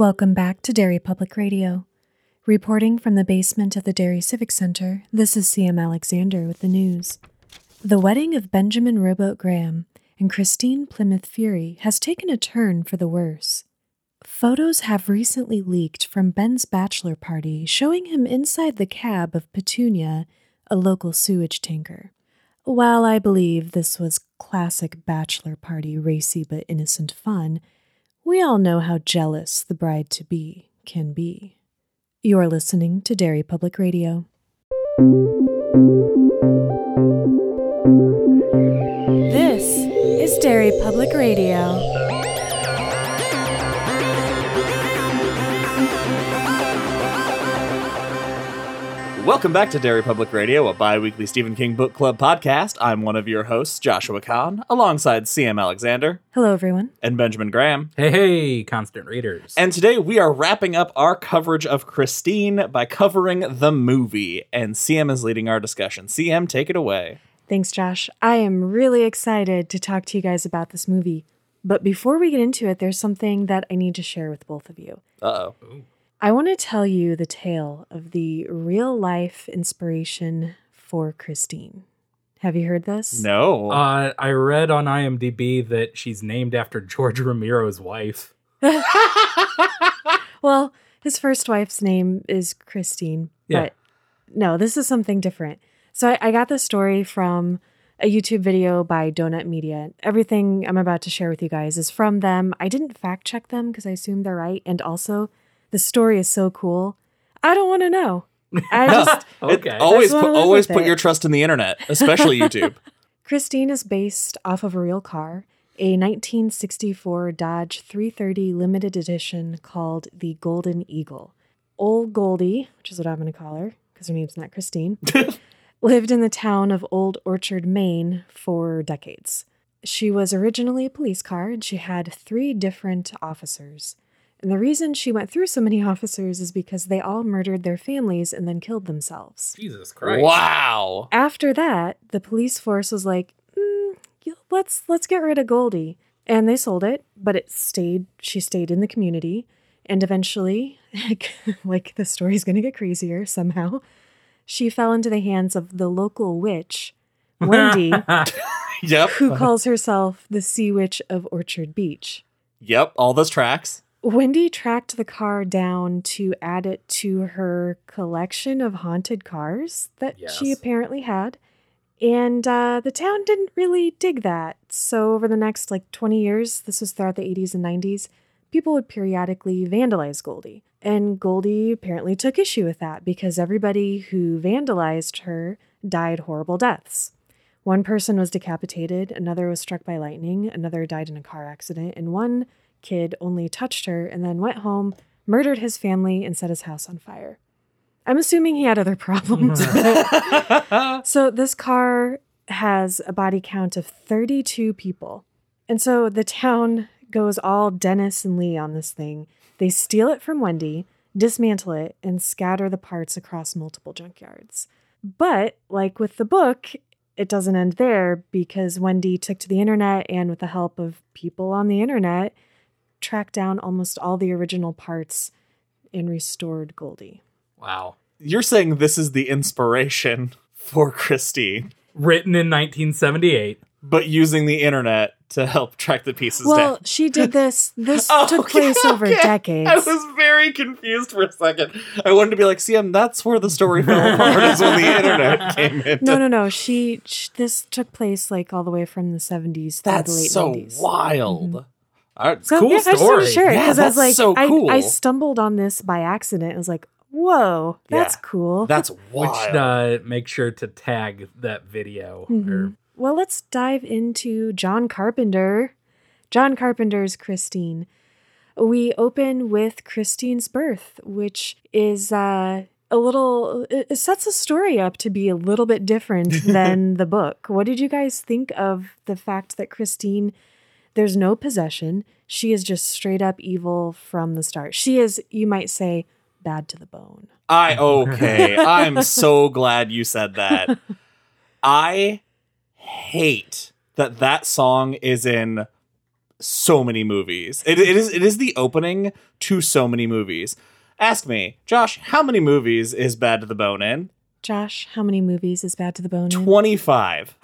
Welcome back to Derry Public Radio. Reporting from the basement of the Derry Civic Center, this is CM Alexander with the news. The wedding of Benjamin Robote Graham and Christine Plymouth Fury has taken a turn for the worse. Photos have recently leaked from Ben's bachelor party showing him inside the cab of Petunia, a local sewage tanker. While I believe this was classic bachelor party racy but innocent fun, we all know how jealous the bride-to-be can be. You're listening to Derry Public Radio. This is Derry Public Radio. Welcome back to Derry Public Radio, a bi-weekly Stephen King Book Club podcast. I'm one of your hosts, Joshua Kahn, alongside CM Alexander. Hello, everyone. And Benjamin Graham. Hey, hey, constant readers. And today we are wrapping up our coverage of Christine by covering the movie, and CM is leading our discussion. CM, take it away. Thanks, Josh. I am really excited to talk to you guys about this movie, but before we get into it, there's something that I need to share with both of you. Uh-oh. Ooh. I want to tell you the tale of the real-life inspiration for Christine. Have you heard this? No. I read on IMDb that she's named after George Romero's wife. Well, his first wife's name is Christine. Yeah. But no, this is something different. So I got this story from a YouTube video by Donut Media. Everything I'm about to share with you guys is from them. I didn't fact-check them because I assume they're right. And also, the story is so cool. I don't want to know. I just okay. Always put your trust in the internet, especially YouTube. Christine is based off of a real car, a 1964 Dodge 330 limited edition called the Golden Eagle. Old Goldie, which is what I'm going to call her because her name's not Christine, lived in the town of Old Orchard, Maine for decades. She was originally a police car, and she had 3 different officers. And the reason she went through so many officers is because they all murdered their families and then killed themselves. Jesus Christ. Wow. After that, the police force was like, let's get rid of Goldie. And they sold it, but she stayed in the community. And eventually, like the story's going to get crazier somehow, she fell into the hands of the local witch, Wendy, yep. Who calls herself the Sea Witch of Orchard Beach. Yep, all those tracks. Wendy tracked the car down to add it to her collection of haunted cars that she apparently had. And the town didn't really dig that. So over the next 20 years, this was throughout the 80s and 90s, people would periodically vandalize Goldie. And Goldie apparently took issue with that because everybody who vandalized her died horrible deaths. One person was decapitated, another was struck by lightning, another died in a car accident, and one kid only touched her and then went home, murdered his family, and set his house on fire. I'm assuming he had other problems. So this car has a body count of 32 people. And so the town goes all Dennis and Lee on this thing. They steal it from Wendy, dismantle it, and scatter the parts across multiple junkyards. But like with the book, it doesn't end there because Wendy took to the internet and with the help of people on the internet, tracked down almost all the original parts and restored Goldie. Wow. You're saying this is the inspiration for Christine. Written in 1978. But using the internet to help track the pieces down. Well, she did this. This took place over decades. I was very confused for a second. I wanted to be like, CM, that's where the story fell apart is when the internet came in. No. This took place all the way from the 70s through the late 90s. That's so wild. Mm-hmm. Cool story. Sure, yeah, that's so cool. I stumbled on this by accident. I was like, whoa, that's cool. That's wild. Which, make sure to tag that video. Mm-hmm. Well, let's dive into John Carpenter. John Carpenter's Christine. We open with Christine's birth, which is it sets the story up to be a little bit different than the book. What did you guys think of the fact that Christine... There's no possession. She is just straight up evil from the start. She is, you might say, bad to the bone. I'm so glad you said that. I hate that song is in so many movies. It is the opening to so many movies. Ask me, Josh, how many movies is Bad to the Bone in? 25.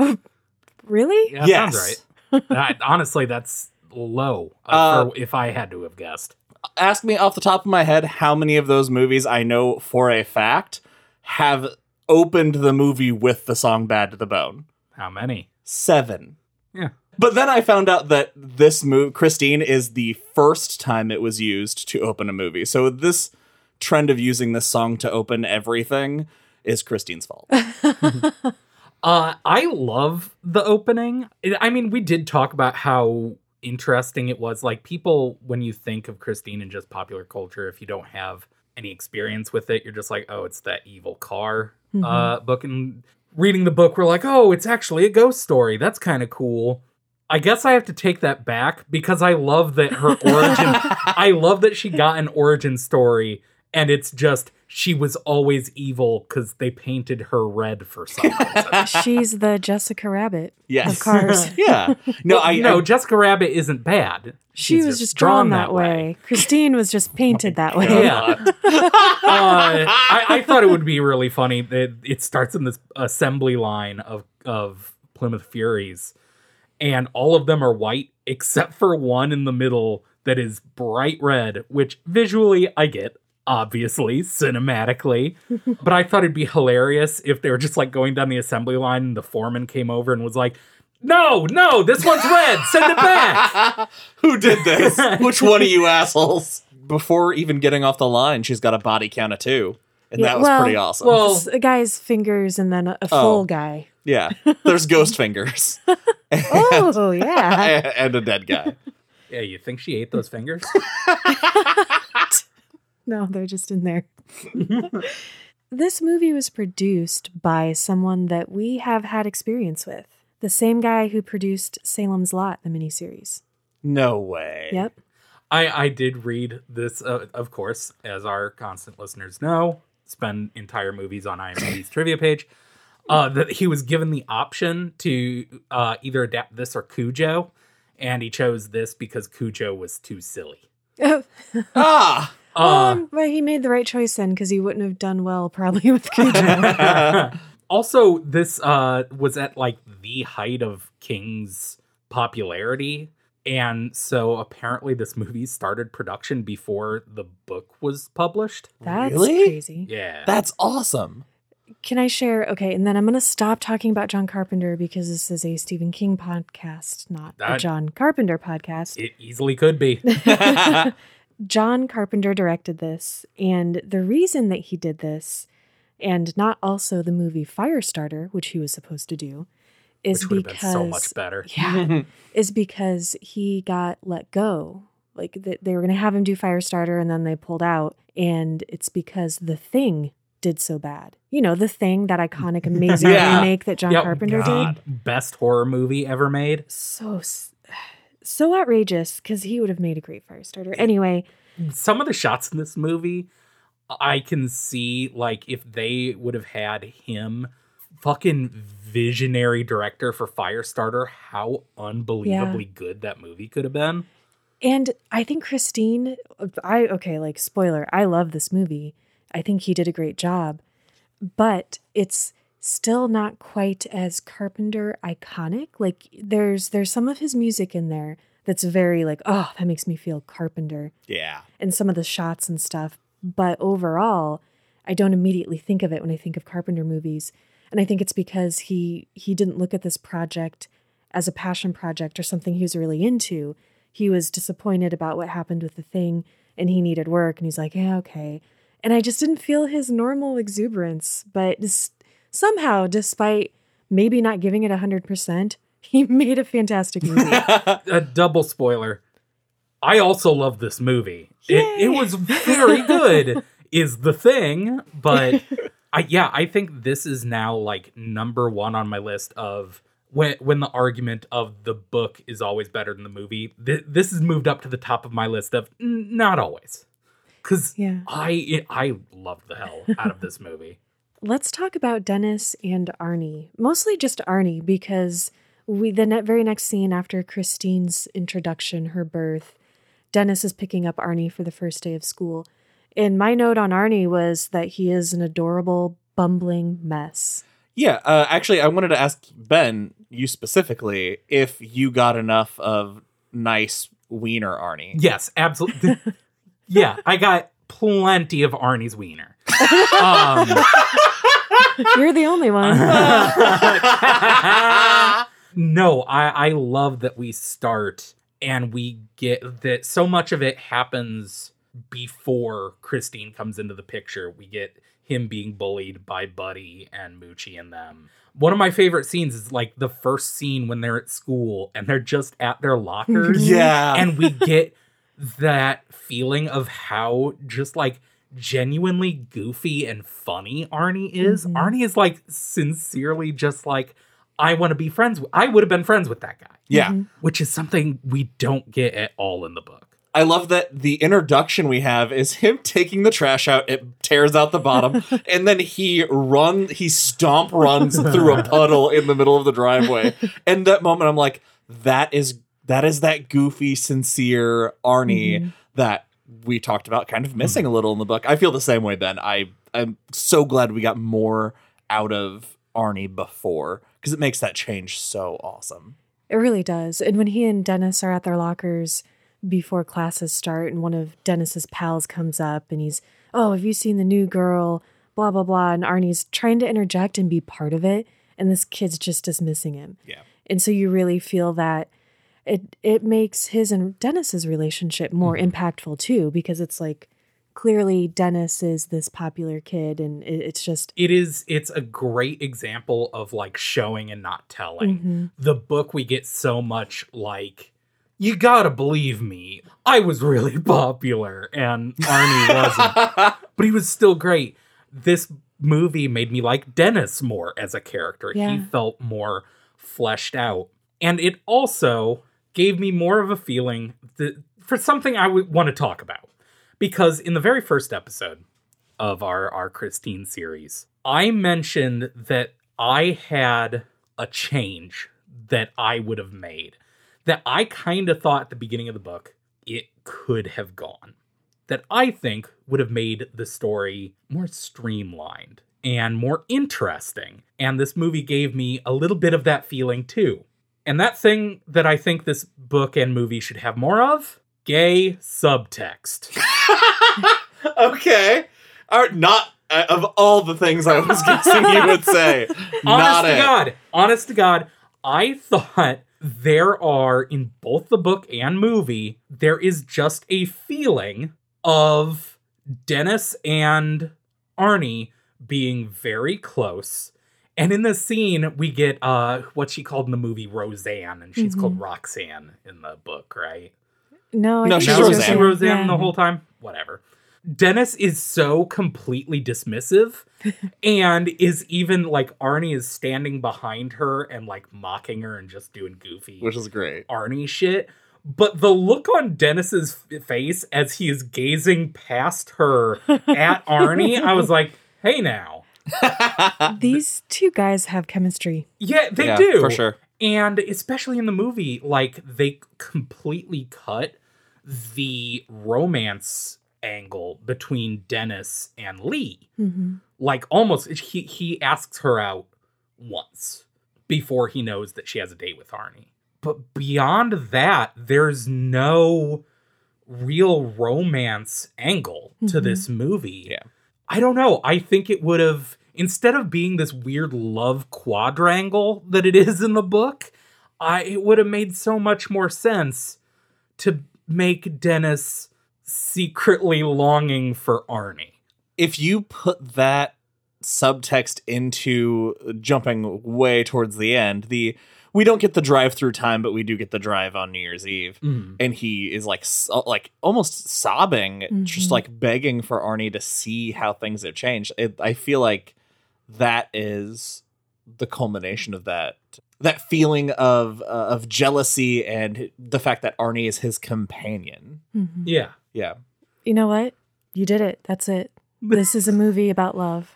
Really? Yeah, yes. Sounds right. Honestly, that's low for if I had to have guessed. Ask me off the top of my head how many of those movies I know for a fact have opened the movie with the song Bad to the Bone. How many? 7. Yeah. But then I found out that this movie, Christine, is the first time it was used to open a movie. So this trend of using this song to open everything is Christine's fault. I love the opening. I mean, we did talk about how interesting it was. Like, people, when you think of Christine in just popular culture, if you don't have any experience with it, you're just like, oh, it's that evil car book. And reading the book, we're like, oh, it's actually a ghost story. That's kind of cool. I guess I have to take that back, because I love that her origin, I love that she got an origin story, and it's just, she was always evil because they painted her red for some reason. She's the Jessica Rabbit of Cars. Yeah. No, Jessica Rabbit isn't bad. She was just drawn that way. Christine was just painted that way. Yeah. I thought it would be really funny that it starts in this assembly line of Plymouth Furies, and all of them are white except for one in the middle that is bright red, which visually I get. Obviously, cinematically. But I thought it'd be hilarious if they were just like going down the assembly line and the foreman came over and was like, no, this one's red. Send it back. Who did this? Which one of you assholes? Before even getting off the line, she's got a body count of 2. And yeah, that was pretty awesome. Well, a guy's fingers and then a full guy. Yeah. There's ghost fingers. Oh, yeah. And a dead guy. Yeah, you think she ate those fingers? No, they're just in there. This movie was produced by someone that we have had experience with. The same guy who produced Salem's Lot, the miniseries. No way. Yep. I did read this, of course, as our constant listeners know, spend entire movies on IMDb's trivia page, that he was given the option to either adapt this or Cujo, and he chose this because Cujo was too silly. Ah! But he made the right choice then, because he wouldn't have done well probably with Cujo. Also, this was at like the height of King's popularity. And so apparently this movie started production before the book was published. That's really crazy. Yeah. That's awesome. Can I share? Okay, and then I'm going to stop talking about John Carpenter, because this is a Stephen King podcast, not a John Carpenter podcast. It easily could be. John Carpenter directed this, and the reason that he did this, and not also the movie Firestarter, which he was supposed to do, is because been so much better. Yeah, is because he got let go. Like they were going to have him do Firestarter, and then they pulled out, and it's because The Thing did so bad. You know, The Thing, that iconic, amazing remake that John Carpenter did. Best horror movie ever made. So outrageous, because he would have made a great Firestarter. Anyway. Some of the shots in this movie, I can see, like, if they would have had him, fucking visionary director for Firestarter, how unbelievably good that movie could have been. And I think Christine, spoiler, I love this movie. I think he did a great job. But it's still not quite as Carpenter iconic. Like there's some of his music in there that's very like, oh, that makes me feel Carpenter. Yeah. And some of the shots and stuff. But overall, I don't immediately think of it when I think of Carpenter movies. And I think it's because he didn't look at this project as a passion project or something he was really into. He was disappointed about what happened with The Thing, and he needed work. And he's like, yeah, okay. And I just didn't feel his normal exuberance, but somehow, despite maybe not giving it 100%, he made a fantastic movie. A double spoiler. I also love this movie. It was very good, is The Thing. But I think this is now like number 1 on my list of when the argument of the book is always better than the movie. This has moved up to the top of my list of not always. Because I love the hell out of this movie. Let's talk about Dennis and Arnie, mostly just Arnie, because The very next scene after Christine's introduction, her birth, Dennis is picking up Arnie for the first day of school. And my note on Arnie was that he is an adorable, bumbling mess. Yeah, actually, I wanted to ask Ben, you specifically, if you got enough of nice wiener Arnie. Yes, absolutely. Yeah, I got plenty of Arnie's wiener. You're the only one. No, I love that we start and we get that so much of it happens before Christine comes into the picture. We get him being bullied by Buddy and Moochie and them. One of my favorite scenes is like the first scene when they're at school and they're just at their lockers. Yeah. And we get that feeling of how just like genuinely goofy and funny Arnie is. Mm-hmm. Arnie is like sincerely just like, I want to be friends. I would have been friends with that guy. Yeah. Mm-hmm. Which is something we don't get at all in the book. I love that the introduction we have is him taking the trash out. It tears out the bottom, and then he stomp runs through a puddle in the middle of the driveway. And that moment, I'm like, that is that goofy, sincere Arnie that we talked about, kind of missing a little in the book. I feel the same way, Ben. I'm so glad we got more out of Arnie before, because it makes that change so awesome. It really does. And when he and Dennis are at their lockers before classes start, and one of Dennis's pals comes up and he's, oh, have you seen the new girl, blah, blah, blah. And Arnie's trying to interject and be part of it, and this kid's just dismissing him. Yeah. And so you really feel that it makes his and Dennis's relationship more impactful too, because it's like, clearly Dennis is this popular kid, and it's a great example of like showing and not telling. Mm-hmm. The book, we get so much like, you gotta believe me, I was really popular, and Arnie wasn't. But he was still great. This movie made me like Dennis more as a character. Yeah. He felt more fleshed out. And it also gave me more of a feeling that, for something I would want to talk about. Because in the very first episode of our Christine series, I mentioned that I had a change that I would have made, that I kind of thought at the beginning of the book it could have gone, that I think would have made the story more streamlined and more interesting. And this movie gave me a little bit of that feeling too. And that thing that I think this book and movie should have more of, gay subtext. Okay. Not of all the things I was guessing you would say. Honest to God, I thought there are, in both the book and movie, there is just a feeling of Dennis and Arnie being very close. And in this scene, we get what's she called in the movie, Roseanne, and she's called Roxanne in the book, right? No, she's Roseanne. Roseanne the whole time. Whatever. Dennis is so completely dismissive and is even like, Arnie is standing behind her and like mocking her and just doing goofy, which is great, Arnie shit. But the look on Dennis's face as he is gazing past her at Arnie, I was like, hey now. These two guys have chemistry. Yeah, they do. For sure. And especially in the movie, like they completely cut the romance angle between Dennis and Lee. Mm-hmm. Like almost, he asks her out once before he knows that she has a date with Arnie. But beyond that, there's no real romance angle to this movie. Yeah. I don't know. I think it would have, instead of being this weird love quadrangle that it is in the book, it would have made so much more sense to make Dennis secretly longing for Arnie. If you put that subtext into, jumping way towards the end, we don't get the drive through time, but we do get the drive on New Year's Eve. Mm. And he is like almost sobbing, just like begging for Arnie to see how things have changed. I feel like that is the culmination of that feeling of jealousy and the fact that Arnie is his companion. Mm-hmm. Yeah. Yeah. You know what? You did it. That's it. This is a movie about love.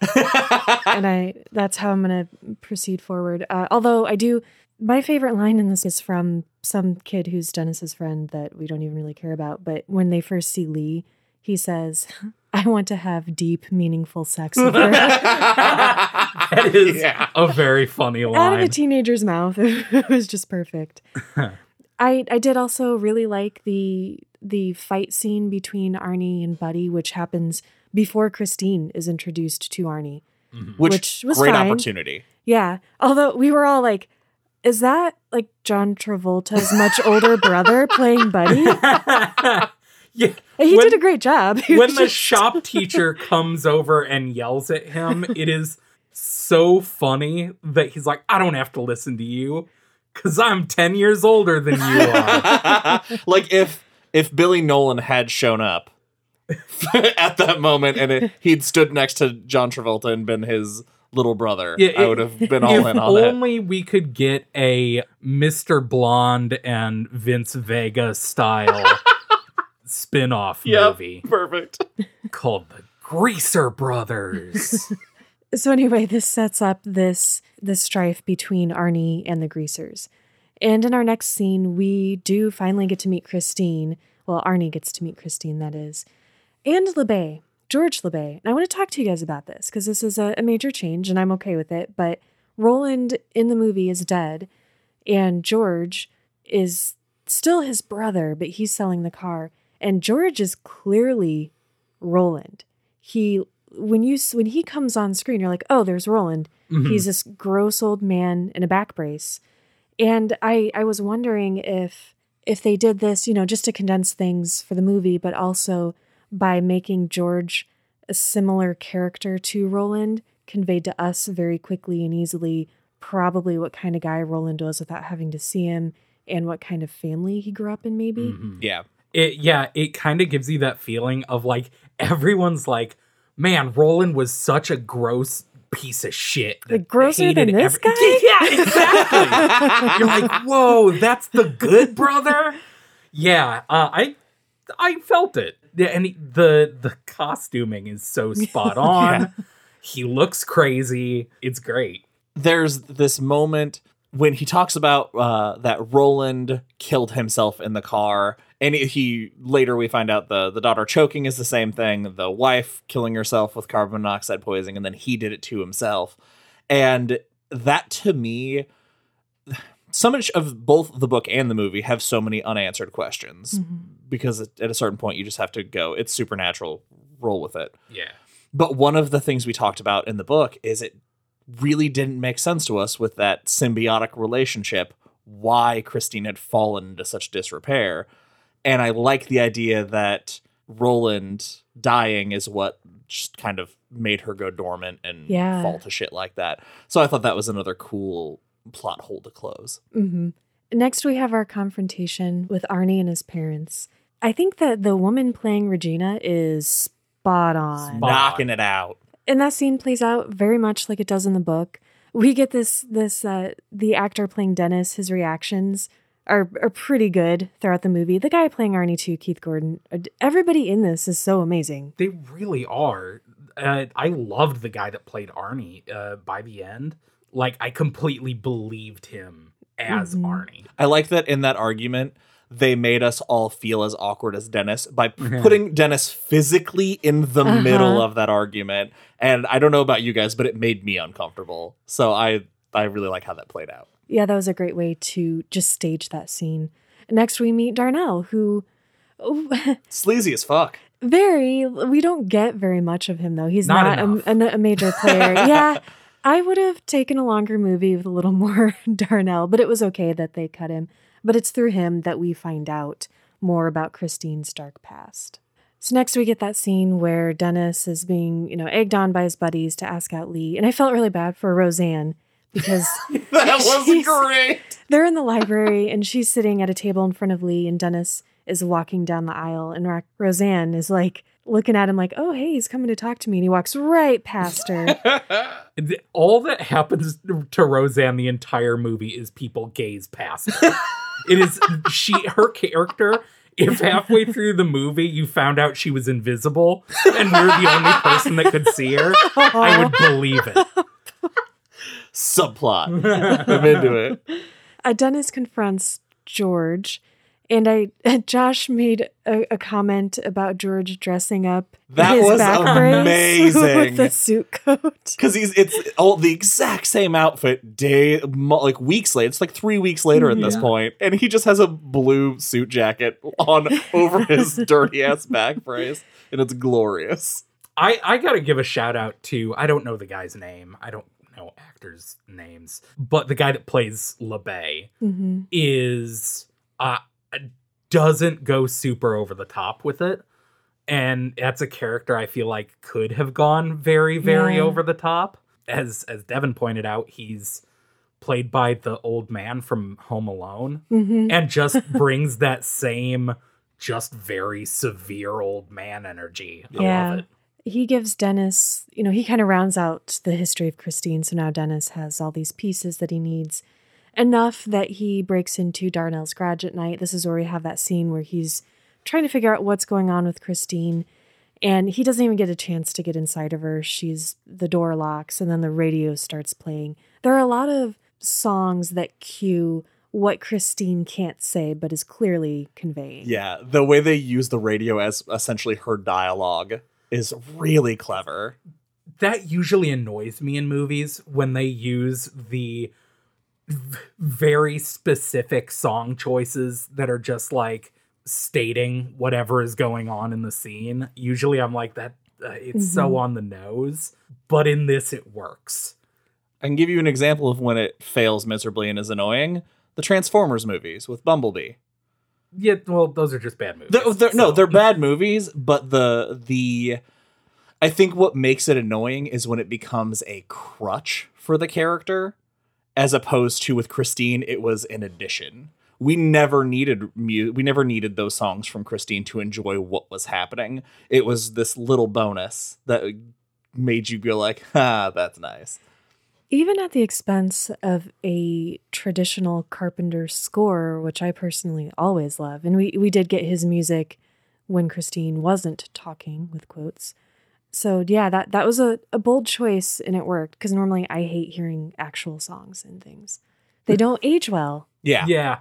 And that's how I'm going to proceed forward. Although I do My favorite line in this is from some kid who's Dennis's friend that we don't even really care about. But when they first see Lee, he says, I want to have deep, meaningful sex with her. That is a very funny line. Out of a teenager's mouth, it was just perfect. I did also really like the fight scene between Arnie and Buddy, which happens before Christine is introduced to Arnie. Mm-hmm. Which was great opportunity. Yeah. Although we were all like, is that like John Travolta's much older brother playing Buddy? Yeah, he did a great job. When the shop teacher comes over and yells at him, it is so funny that he's like, I don't have to listen to you because I'm 10 years older than you are. Like if Billy Nolan had shown up at that moment and he'd stood next to John Travolta and been his little brother, I would have been all in on it. If only we could get a Mr. Blonde and Vince Vega style spin-off movie. Perfect. Called The Greaser Brothers. So anyway, this sets up this strife between Arnie and the Greasers. And in our next scene, we do finally get to meet Christine. Well, Arnie gets to meet Christine, that is. And LeBay. George LeBay, and I want to talk to you guys about this because this is a major change and I'm okay with it, but Roland in the movie is dead and George is still his brother, but he's selling the car and George is clearly Roland. When he comes on screen, you're like, oh, there's Roland. Mm-hmm. He's this gross old man in a back brace. And I was wondering if they did this, you know, just to condense things for the movie, but also by making George a similar character to Roland, conveyed to us very quickly and easily probably what kind of guy Roland was without having to see him and what kind of family he grew up in, maybe. Mm-hmm. Yeah. It kind of gives you that feeling of like, everyone's like, man, Roland was such a gross piece of shit. Like, grosser than this guy? Yeah, exactly. You're like, whoa, that's the good brother? Yeah, I felt it. Yeah, and the costuming is so spot on. Yeah. He looks crazy. It's great. There's this moment when he talks about that Roland killed himself in the car. And he later we find out the daughter choking is the same thing. The wife killing herself with carbon monoxide poisoning. And then he did it to himself. And that to me... so much of both the book and the movie have so many unanswered questions because at a certain point you just have to go, it's supernatural, roll with it. Yeah. But one of the things we talked about in the book is it really didn't make sense to us with that symbiotic relationship, why Christine had fallen into such disrepair. And I like the idea that Roland dying is what just kind of made her go dormant and fall to shit like that. So I thought that was another cool plot hole to close. Mm-hmm. Next, we have our confrontation with Arnie and his parents. I think that the woman playing Regina is spot on. Knocking it out. And that scene plays out very much like it does in the book. We get this the actor playing Dennis, his reactions are pretty good throughout the movie. The guy playing Arnie too, Keith Gordon, everybody in this is so amazing. They really are. I loved the guy that played Arnie by the end. Like, I completely believed him as Arnie. I like that in that argument, they made us all feel as awkward as Dennis by putting Dennis physically in the middle of that argument. And I don't know about you guys, but it made me uncomfortable. So I really like how that played out. Yeah, that was a great way to just stage that scene. Next, we meet Darnell, who... sleazy as fuck. Very. We don't get very much of him, though. He's not a major player. Yeah. I would have taken a longer movie with a little more Darnell, but it was okay that they cut him. But it's through him that we find out more about Christine's dark past. So next we get that scene where Dennis is being, egged on by his buddies to ask out Lee. And I felt really bad for Roseanne because... that was great! They're in the library and she's sitting at a table in front of Lee and Dennis is walking down the aisle and Roseanne is like... looking at him like, oh, hey, he's coming to talk to me. And he walks right past her. All that happens to Roseanne the entire movie is people gaze past her. It is her character. If halfway through the movie you found out she was invisible and we're the only person that could see her, I would believe it. Subplot. I'm into it. Dennis confronts George, and Josh made a comment about George dressing up that his was back amazing with the suit coat, because it's all the exact same outfit weeks later. It's like 3 weeks later at this point, and he just has a blue suit jacket on over his dirty ass back brace, and it's glorious. I gotta give a shout out to, I don't know the guy's name, I don't know actors' names, but the guy that plays LeBay is doesn't go super over the top with it, and that's a character I feel like could have gone very, very over the top. As Devin pointed out, he's played by the old man from Home Alone, and just brings that same just very severe old man energy. I love it. He gives Dennis, he kind of rounds out the history of Christine. So now Dennis has all these pieces that he needs. Enough that he breaks into Darnell's garage at night. This is where we have that scene where he's trying to figure out what's going on with Christine. And he doesn't even get a chance to get inside of her. The door locks, and then the radio starts playing. There are a lot of songs that cue what Christine can't say but is clearly conveying. Yeah, the way they use the radio as essentially her dialogue is really clever. That usually annoys me in movies when they use the very specific song choices that are just like stating whatever is going on in the scene. Usually I'm like, that it's so on the nose, but in this it works. I can give you an example of when it fails miserably and is annoying. The Transformers movies with Bumblebee. Yeah, well, those are just bad movies. No, they're bad movies, but the I think what makes it annoying is when it becomes a crutch for the character, as opposed to with Christine, it was an addition. We never needed those songs from Christine to enjoy what was happening. It was this little bonus that made you go like, "Ah, that's nice." Even at the expense of a traditional Carpenter score, which I personally always love, and we did get his music when Christine wasn't talking, with quotes. So yeah, that was a bold choice, and it worked, because normally I hate hearing actual songs and things. They don't age well. Yeah.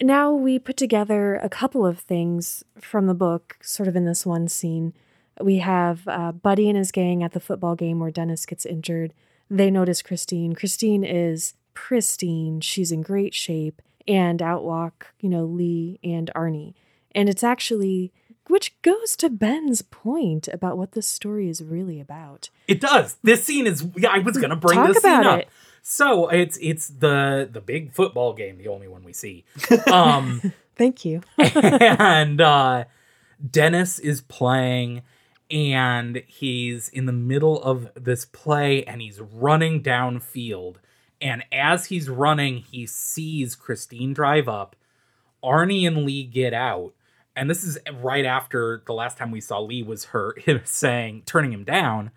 Now we put together a couple of things from the book, sort of in this one scene. We have Buddy and his gang at the football game where Dennis gets injured. They notice Christine. Christine is pristine. She's in great shape. And out walk, Lee and Arnie. And it's actually, which goes to Ben's point about what the story is really about. It does. This scene is, I was going to bring this scene up. So it's the big football game, the only one we see. Thank you. And Dennis is playing, and he's in the middle of this play, and he's running downfield. And as he's running, he sees Christine drive up. Arnie and Lee get out. And this is right after the last time we saw Lee was turning him down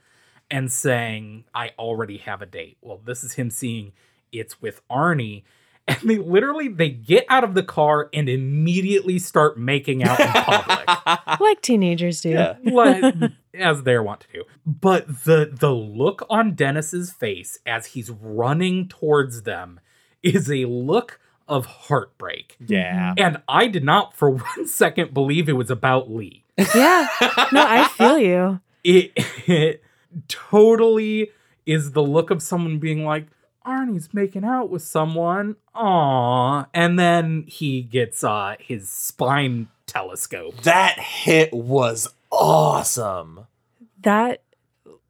and saying, "I already have a date." Well, this is him seeing it's with Arnie. And they get out of the car and immediately start making out in public. Like teenagers do. Yeah. As they want to do. But the look on Dennis's face as he's running towards them is a look of heartbreak. Yeah. And I did not for 1 second believe it was about Lee. Yeah. No, I feel you. It totally is the look of someone being like, "Arnie's making out with someone. Aww." And then he gets his spine telescope. That hit was awesome. That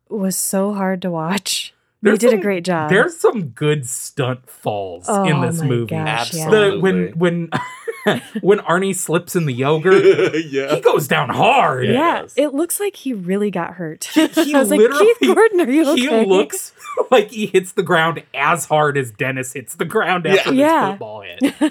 was so hard to watch. They did a great job. There's some good stunt falls in this movie. Gosh, absolutely. When Arnie slips in the yogurt, he goes down hard. Yeah, it looks like he really got hurt. He I was literally, like, "Keith Gordon, are you okay?" He looks like he hits the ground as hard as Dennis hits the ground after his football hit.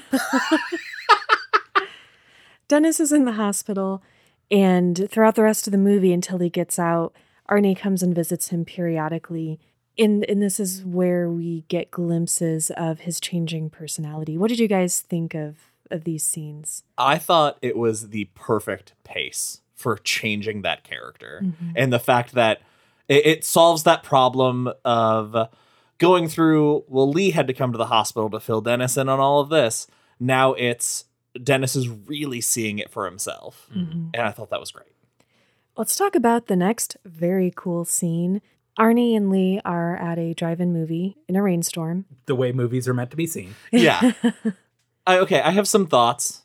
Dennis is in the hospital, and throughout the rest of the movie until he gets out, Arnie comes and visits him periodically. And this is where we get glimpses of his changing personality. What did you guys think of these scenes? I thought it was the perfect pace for changing that character. And the fact that it solves that problem of going through, well, Lee had to come to the hospital to fill Dennis in on all of this. Now it's Dennis is really seeing it for himself. Mm-hmm. And I thought that was great. Let's talk about the next very cool scene. Arnie and Lee are at a drive-in movie in a rainstorm. The way movies are meant to be seen. Yeah. I have some thoughts.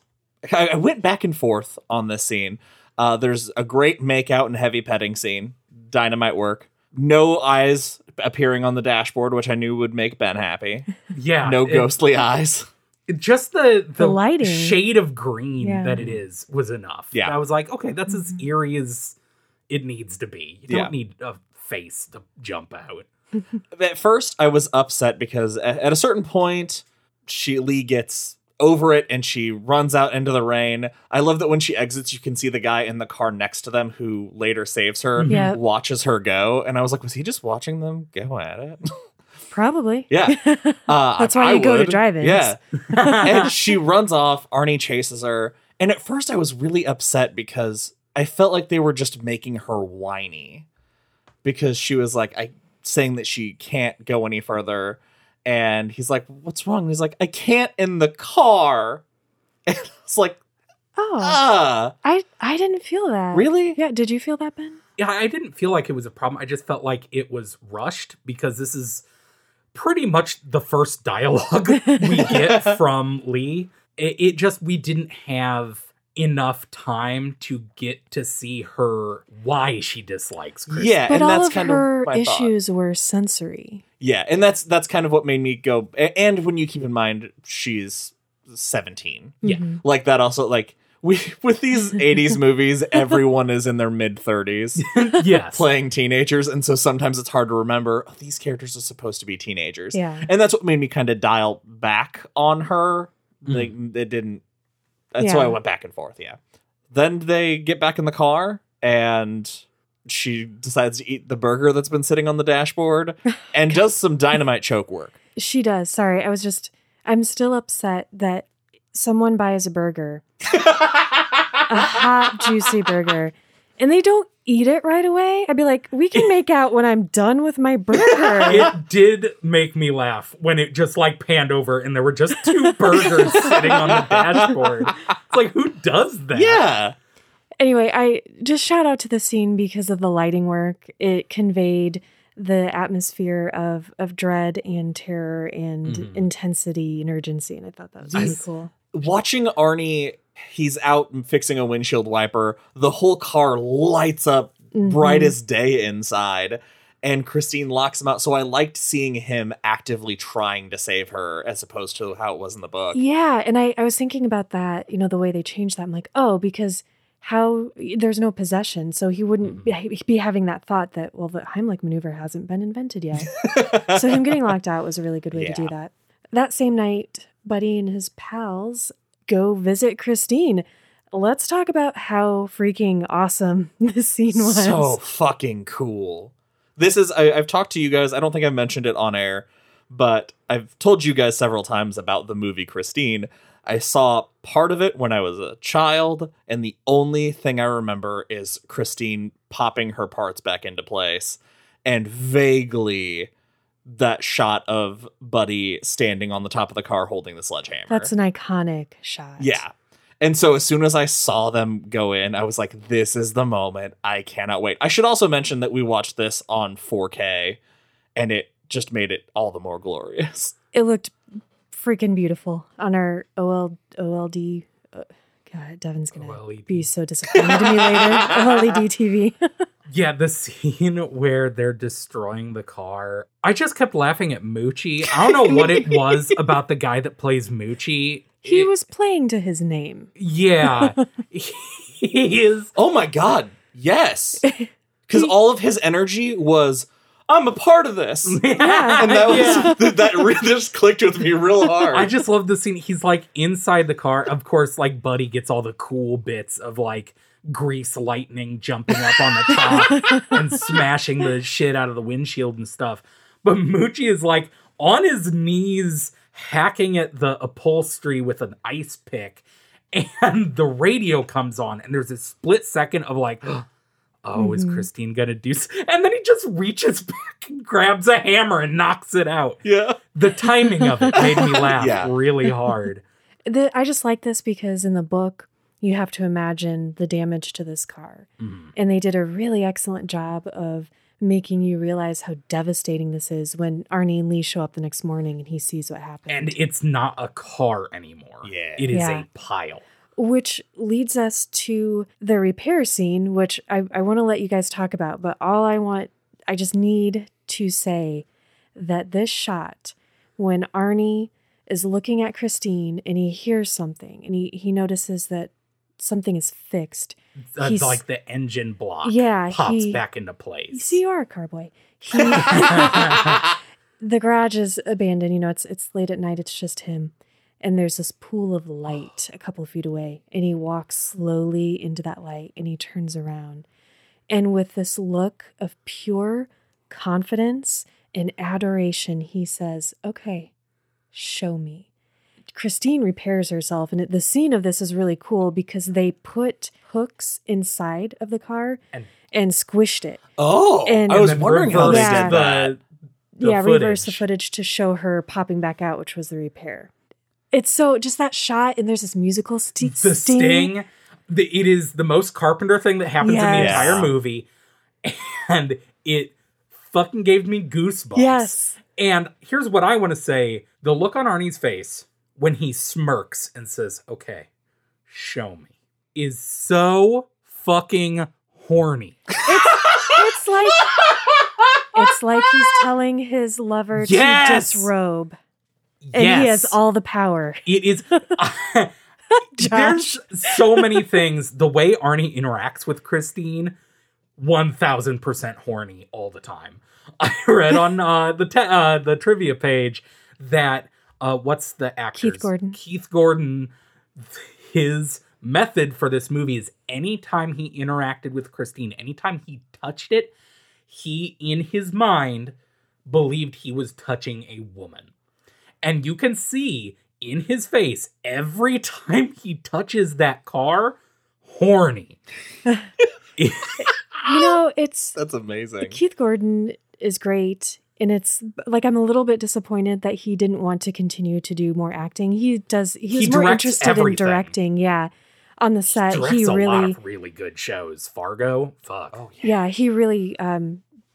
I went back and forth on this scene. There's a great make-out and heavy petting scene. Dynamite work. No eyes appearing on the dashboard, which I knew would make Ben happy. Yeah. No ghostly eyes. Just the lighting. Shade of green that it is was enough. Yeah. I was like, okay, that's as eerie as it needs to be. You don't need a face to jump out. At first, I was upset because at a certain point, Lee gets over it and she runs out into the rain. I love that when she exits, you can see the guy in the car next to them who later saves her, watches her go. And I was like, was he just watching them go at it? Probably. Yeah. That's why you go to drive-ins. Yeah. And she runs off. Arnie chases her. And at first I was really upset because I felt like they were just making her whiny because she was like, saying that she can't go any further. And he's like, what's wrong? And he's like, I can't in the car. And it's like, I didn't feel that. Really? Yeah. Did you feel that, Ben? Yeah, I didn't feel like it was a problem. I just felt like it was rushed because this is pretty much the first dialogue we get from Lee. It just, we didn't have enough time to get to see her why she dislikes Christine. Yeah, but and all that's of kind her of my issues thought. Were sensory. Yeah, and that's kind of what made me go. And when you keep in mind she's 17, like that also like. With these 80s movies, everyone is in their mid-30s playing teenagers. And so sometimes it's hard to remember, these characters are supposed to be teenagers. Yeah. And that's what made me kind of dial back on her. Like, it didn't. That's why I went back and forth, Then they get back in the car and she decides to eat the burger that's been sitting on the dashboard and does some dynamite choke work. She does. Sorry, I'm still upset that someone buys a burger, a hot, juicy burger, and they don't eat it right away. I'd be like, we can make out when I'm done with my burger. It did make me laugh when it just like panned over and there were just two burgers sitting on the dashboard. It's like, who does that? Yeah. Anyway, I just shout out to the scene because of the lighting work. It conveyed the atmosphere of dread and terror and intensity and urgency. And I thought that was really cool. Watching Arnie, he's out fixing a windshield wiper. The whole car lights up brightest day inside. And Christine locks him out. So I liked seeing him actively trying to save her as opposed to how it was in the book. Yeah. And I was thinking about that, you know, the way they changed that. I'm like, because how there's no possession. So he wouldn't be having that thought that, well, the Heimlich maneuver hasn't been invented yet. So him getting locked out was a really good way to do that. That same night, Buddy and his pals go visit Christine. Let's talk about how freaking awesome this scene was. So fucking cool. This is, I've talked to you guys. I don't think I've mentioned it on air, but I've told you guys several times about the movie Christine. I saw part of it when I was a child, and the only thing I remember is Christine popping her parts back into place, and vaguely that shot of Buddy standing on the top of the car holding the sledgehammer. That's an iconic shot. Yeah. And so as soon as I saw them go in, I was like, this is the moment. I cannot wait. I should also mention that we watched this on 4K, and it just made it all the more glorious. It looked freaking beautiful on our OLED. God, Devin's gonna OLED. Be so disappointed in me later. OLED TV. Yeah, the scene where they're destroying the car. I just kept laughing at Moochie. I don't know what it was about the guy that plays Moochie. He was playing to his name. Yeah, he is. Oh my God, yes, because all of his energy was, I'm a part of this. Yeah. And that was that just clicked with me real hard. I just love the scene. He's like inside the car. Of course, like Buddy gets all the cool bits of like grease lightning jumping up on the top and smashing the shit out of the windshield and stuff. But Moochie is like on his knees hacking at the upholstery with an ice pick, and the radio comes on and there's a split second of like, is Christine gonna do... And then he just reaches back and grabs a hammer and knocks it out. Yeah. The timing of it made me laugh really hard. I just like this because in the book, you have to imagine the damage to this car. Mm. And they did a really excellent job of making you realize how devastating this is when Arnie and Lee show up the next morning and he sees what happened. And it's not a car anymore. Yeah. It is a pile. Which leads us to the repair scene, which I want to let you guys talk about. But I just need to say that this shot, when Arnie is looking at Christine and he hears something and he notices that something is fixed. That's like the engine block pops back into place. See, you are a carboy. The garage is abandoned. You know, it's late at night. It's just him. And there's this pool of light a couple of feet away. And he walks slowly into that light and he turns around. And with this look of pure confidence and adoration, he says, "Okay, show me." Christine repairs herself. And the scene of this is really cool because they put hooks inside of the car and squished it. Oh, and I was wondering how they did that. Reverse the footage to show her popping back out, which was the repair. It's so, just that shot, and there's this musical sting. The sting. It is the most Carpenter thing that happens in the entire movie. And it fucking gave me goosebumps. Yes. And here's what I want to say. The look on Arnie's face when he smirks and says, "Okay, show me," is so fucking horny. It's like he's telling his lover to disrobe. And he has all the power. It is. There's so many things. The way Arnie interacts with Christine, 1,000% horny all the time. I read on the trivia page that what's the actor's? Keith Gordon. His method for this movie is anytime he interacted with Christine, anytime he touched it, he in his mind believed he was touching a woman. And you can see in his face, every time he touches that car, horny. That's amazing. Keith Gordon is great. And it's like, I'm a little bit disappointed that he didn't want to continue to do more acting. He's more interested in directing. Yeah. On the set. He really, a lot of really good shows. Fargo. Fuck. Oh, yeah. Yeah. He really,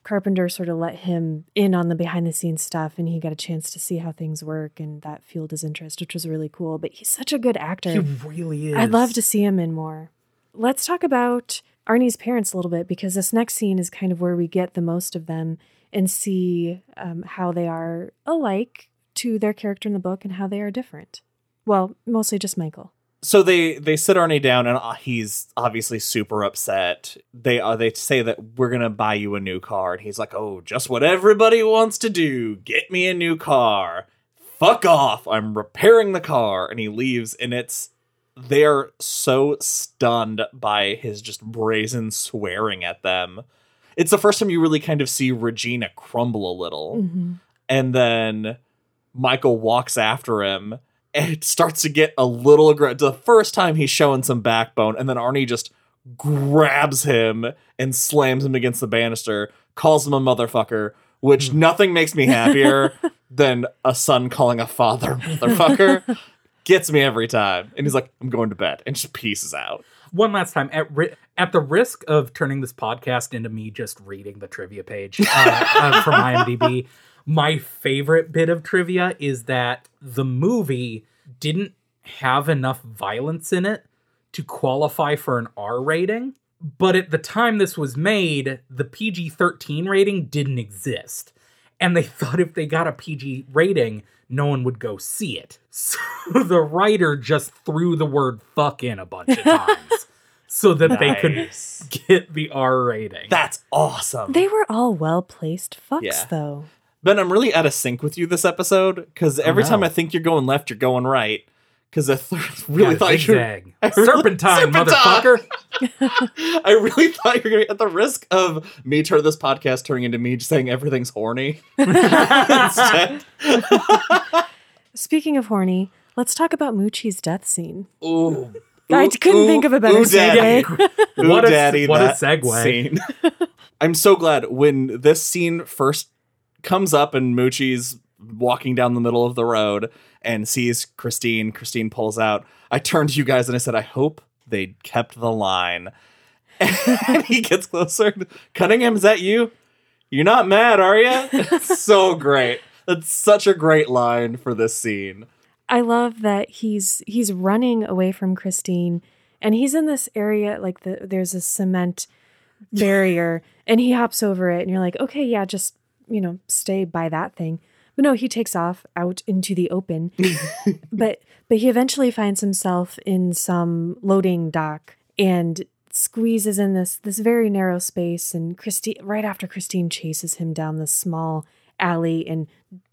Carpenter sort of let him in on the behind the scenes stuff, and he got a chance to see how things work, and that fueled his interest, which was really cool. But he's such a good actor. He really is. I'd love to see him in more. Let's talk about Arnie's parents a little bit, because this next scene is kind of where we get the most of them and see how they are alike to their character in the book and how they are different. Well, mostly just Michael. So they sit Arnie down, and he's obviously super upset. They say that we're going to buy you a new car. And he's like, "Oh, just what everybody wants to do. Get me a new car. Fuck off. I'm repairing the car." And he leaves, and they're so stunned by his just brazen swearing at them. It's the first time you really kind of see Regina crumble a little. Mm-hmm. And then Michael walks after him. It starts to get a little aggressive. The first time he's showing some backbone, and then Arnie just grabs him and slams him against the banister, calls him a motherfucker, which nothing makes me happier than a son calling a father motherfucker. Gets me every time. And he's like, "I'm going to bed," and just pieces out. One last time, at the risk of turning this podcast into me just reading the trivia page from IMDb, my favorite bit of trivia is that the movie didn't have enough violence in it to qualify for an R rating. But at the time this was made, the PG-13 rating didn't exist. And they thought if they got a PG rating, no one would go see it. So the writer just threw the word fuck in a bunch of times so that they could get the R rating. That's awesome. They were all well-placed fucks, though. Ben, I'm really out of sync with you this episode, because every time I think you're going left, you're going right. Because I really thought you were... Serpentine, motherfucker! I really thought you were going to... At the risk of me this podcast turning into me just saying everything's horny. Instead. Speaking of horny, let's talk about Moochie's death scene. Ooh. I couldn't think of a better segue. What a segue. Scene. I'm so glad when this scene first comes up and Moochie's walking down the middle of the road and sees Christine. Christine pulls out. I turned to you guys and I said, I hope they kept the line. And he gets closer. Cunningham, is that you? You're not mad, are you? It's so great. That's such a great line for this scene. I love that he's running away from Christine, and he's in this area, like there's a cement barrier, and he hops over it, and you're like, okay, yeah, just, stay by that thing. But no, he takes off out into the open, but he eventually finds himself in some loading dock and squeezes in this very narrow space, and Christine chases him down this small alley, and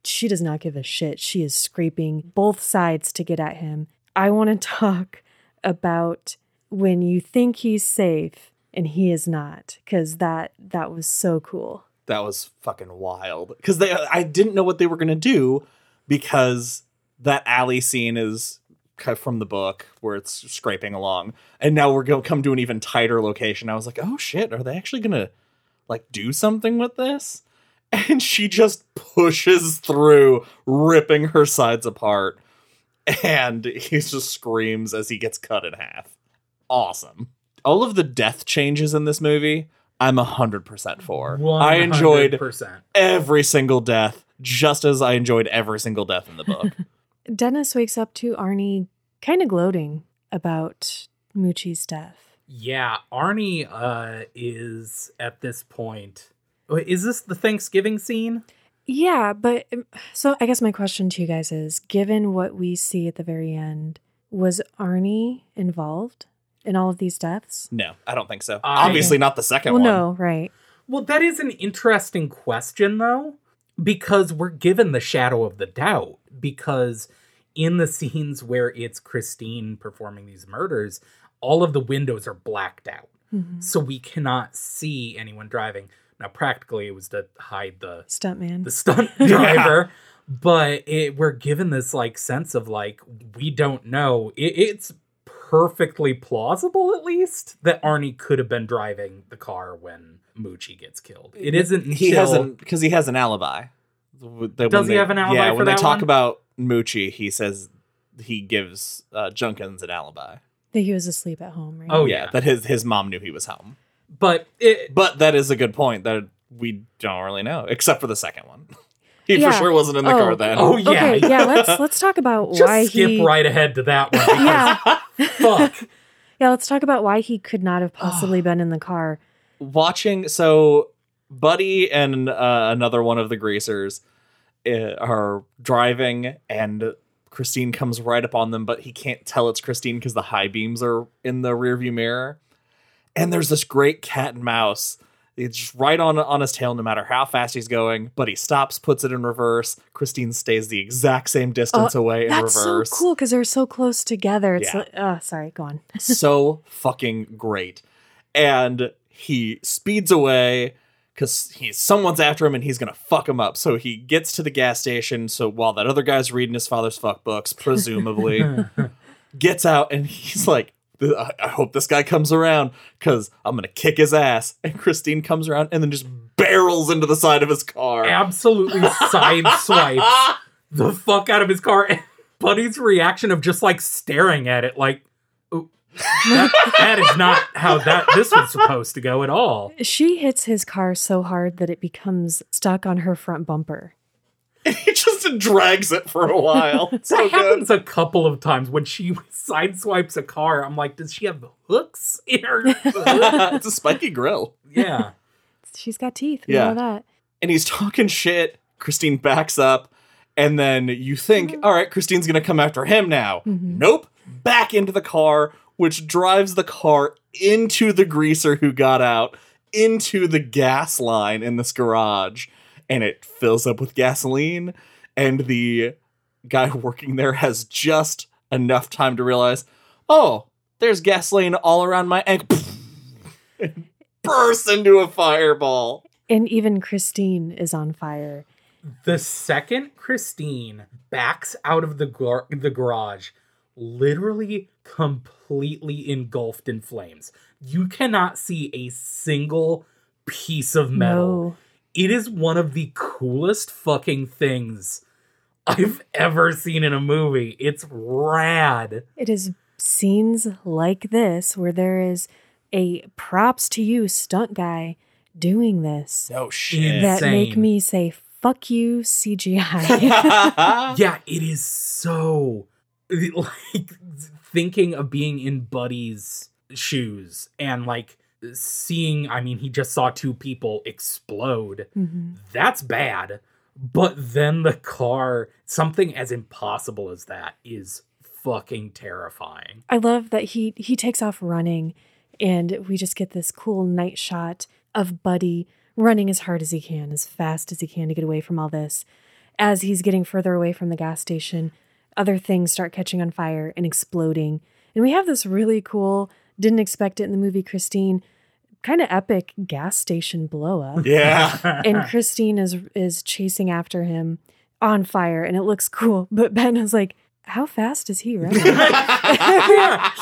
she does not give a shit. She is scraping both sides to get at him. I want to talk about when you think he's safe and he is not, because that was so cool. That was fucking wild, because I didn't know what they were going to do, because that alley scene is kind of from the book where it's scraping along, and now we're going to come to an even tighter location. I was like, oh shit, are they actually going to do something with this? And she just pushes through, ripping her sides apart. And he just screams as he gets cut in half. Awesome. All of the death changes in this movie, I'm 100% for. 100%. I enjoyed every single death, just as I enjoyed every single death in the book. Dennis wakes up to Arnie kind of gloating about Moochie's death. Yeah, Arnie is at this point... Is this the Thanksgiving scene? Yeah, but so I guess my question to you guys is, given what we see at the very end, was Arnie involved in all of these deaths? No, I don't think so. Obviously not the second one. No, right. Well, that is an interesting question, though, because we're given the shadow of the doubt, because in the scenes where it's Christine performing these murders, all of the windows are blacked out. Mm-hmm. So we cannot see anyone driving. Now, practically, it was to hide the stuntman, the stunt driver. Yeah. But we're given this sense of we don't know. It's perfectly plausible, at least, that Arnie could have been driving the car when Moochie gets killed. It isn't because he has an alibi. Does he have an alibi? Yeah, for when that they talk about Moochie, he says he gives Junkins an alibi. That he was asleep at home, right? Oh yeah, that his mom knew he was home. But that is a good point that we don't really know, except for the second one. He for sure wasn't in the car then. Oh yeah, okay, yeah. Let's talk about why. Just skip right ahead to that one. Yeah. Fuck. Yeah, let's talk about why he could not have possibly been in the car. So Buddy and another one of the greasers are driving, and Christine comes right up on them, but he can't tell it's Christine because the high beams are in the rearview mirror. And there's this great cat and mouse. It's right on his tail, no matter how fast he's going. But he stops, puts it in reverse. Christine stays the exact same distance away in reverse. That's so cool because they're so close together. It's sorry, go on. So fucking great. And he speeds away because someone's after him and he's going to fuck him up. So he gets to the gas station. So while that other guy's reading his father's fuck books, presumably, gets out and he's like, I hope this guy comes around because I'm going to kick his ass. And Christine comes around and then just barrels into the side of his car. Absolutely sideswipes the fuck out of his car. And Buddy's reaction of just staring at it that is not how this was supposed to go at all. She hits his car so hard that it becomes stuck on her front bumper. He just drags it for a while. That happens a couple of times when she sideswipes a car. I'm like, does she have hooks in her? It's a spiky grill. Yeah. She's got teeth. We know that. And he's talking shit. Christine backs up. And then you think, all right, Christine's going to come after him now. Mm-hmm. Nope. Back into the car, which drives the car into the greaser who got out, into the gas line in this garage. And it fills up with gasoline, and the guy working there has just enough time to realize, oh, there's gasoline all around my ankle. Bursts into a fireball. And even Christine is on fire. The second Christine backs out of the garage, literally completely engulfed in flames. You cannot see a single piece of metal. No. It is one of the coolest fucking things I've ever seen in a movie. It's rad. It is scenes like this where there is a props to you stunt guy doing this. Oh, shit. That Insane. Make me say, fuck you, CGI. Yeah, it is so... Like, thinking of being in Buddy's shoes and, like, seeing... I mean, he just saw two people explode. Mm-hmm. That's bad. But then the car... Something as impossible as that is fucking terrifying. I love that he takes off running and we just get this cool night shot of Buddy running as hard as he can, as fast as he can to get away from all this. As he's getting further away from the gas station, other things start catching on fire and exploding. And we have this really cool, didn't expect it in the movie, Christine, kind of epic gas station blow up. Yeah. And Christine is chasing after him on fire and it looks cool. But Ben is like, how fast is he running? Yeah,